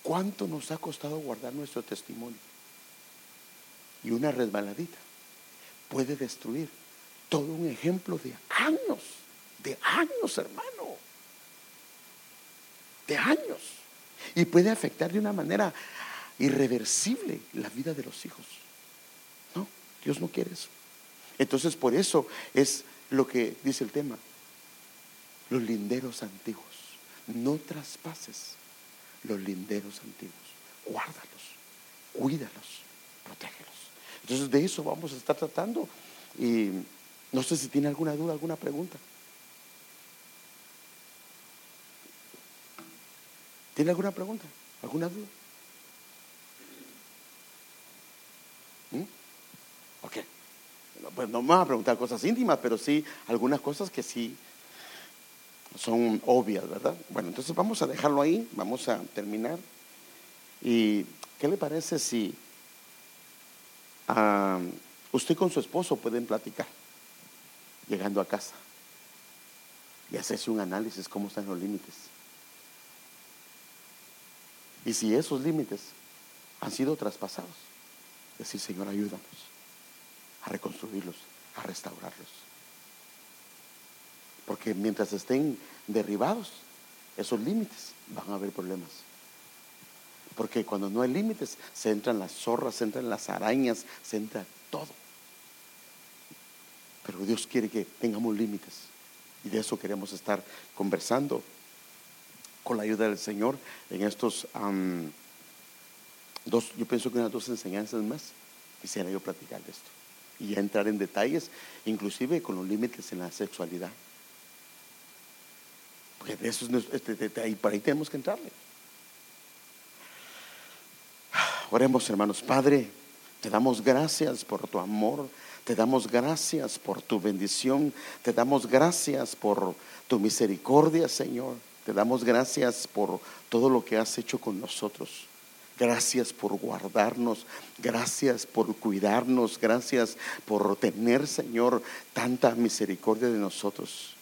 ¿Cuánto nos ha costado guardar nuestro testimonio? Y una resbaladita puede destruir todo un ejemplo de años, hermano. De años, y puede afectar de una manera irreversible la vida de los hijos. No, Dios no quiere eso. Entonces, por eso es lo que dice el tema: los linderos antiguos. No traspases los linderos antiguos, guárdalos, cuídalos, protégelos. Entonces, de eso vamos a estar tratando. Y no sé si tiene alguna duda, alguna pregunta. ¿Tiene alguna pregunta? ¿Alguna duda? Ok. Pues no me van a preguntar cosas íntimas, pero sí algunas cosas que sí son obvias, ¿verdad? Bueno, entonces vamos a dejarlo ahí, vamos a terminar. ¿Y qué le parece si usted con su esposo pueden platicar llegando a casa y hacerse un análisis cómo están los límites? Y si esos límites han sido traspasados, decir: Señor, ayúdanos a reconstruirlos, a restaurarlos. Porque mientras estén derribados, esos límites, van a haber problemas. Porque cuando no hay límites, se entran las zorras, se entran las arañas, se entra todo. Pero Dios quiere que tengamos límites. Y de eso queremos estar conversando con la ayuda del Señor en estos dos, yo pienso que unas dos enseñanzas más quisiera yo platicar de esto y ya entrar en detalles, inclusive con los límites en la sexualidad, porque de eso ahí para ahí tenemos que entrarle. Oremos, hermanos. Padre, te damos gracias por tu amor, te damos gracias por tu bendición, te damos gracias por tu misericordia, Señor. Te damos gracias por todo lo que has hecho con nosotros. Gracias por guardarnos, gracias por cuidarnos, gracias por tener, Señor, tanta misericordia de nosotros.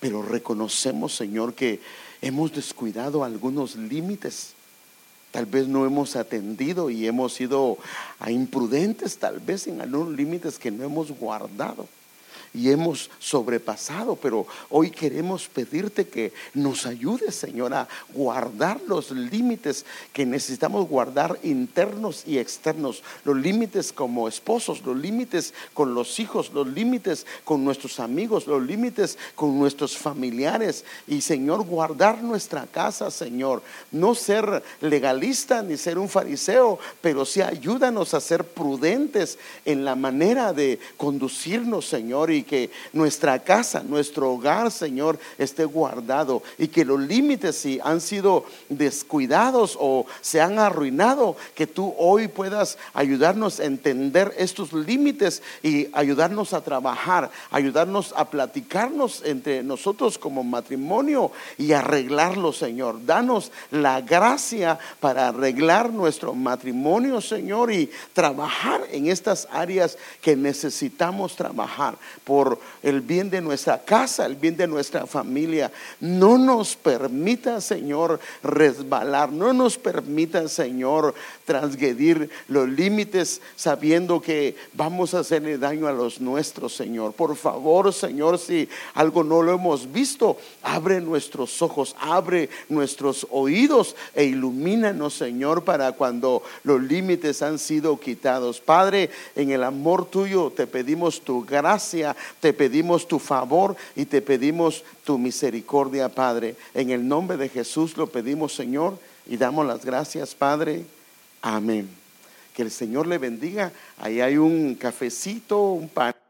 Pero reconocemos, Señor, que hemos descuidado algunos límites. Tal vez no hemos atendido y hemos sido imprudentes, tal vez en algunos límites que no hemos guardado y hemos sobrepasado, pero hoy queremos pedirte que nos ayudes, Señor, a guardar los límites que necesitamos guardar, internos y externos, los límites como esposos, los límites con los hijos, los límites con nuestros amigos, los límites con nuestros familiares. Y, Señor, guardar nuestra casa, Señor, no ser legalista ni ser un fariseo, pero sí ayúdanos a ser prudentes en la manera de conducirnos, Señor, y que nuestra casa, nuestro hogar, Señor, esté guardado, y que los límites, si han sido descuidados o se han arruinado, que tú hoy puedas ayudarnos a entender estos límites y ayudarnos a trabajar, ayudarnos a platicarnos entre nosotros como matrimonio y arreglarlo, Señor. Danos la gracia para arreglar nuestro matrimonio, Señor, y trabajar en estas áreas que necesitamos trabajar por el bien de nuestra casa, el bien de nuestra familia. No nos permita, Señor, resbalar, no nos permita, Señor, transgredir los límites sabiendo que vamos a hacerle daño a los nuestros, Señor. Por favor, Señor, si algo no lo hemos visto, abre nuestros ojos, abre nuestros oídos e ilumínanos, Señor, para cuando los límites han sido quitados. Padre, en el amor tuyo te pedimos tu gracia, te pedimos tu favor y te pedimos tu misericordia, Padre. En el nombre de Jesús lo pedimos, Señor, y damos las gracias, Padre. Amén. Que el Señor le bendiga. Ahí hay un cafecito, un pan.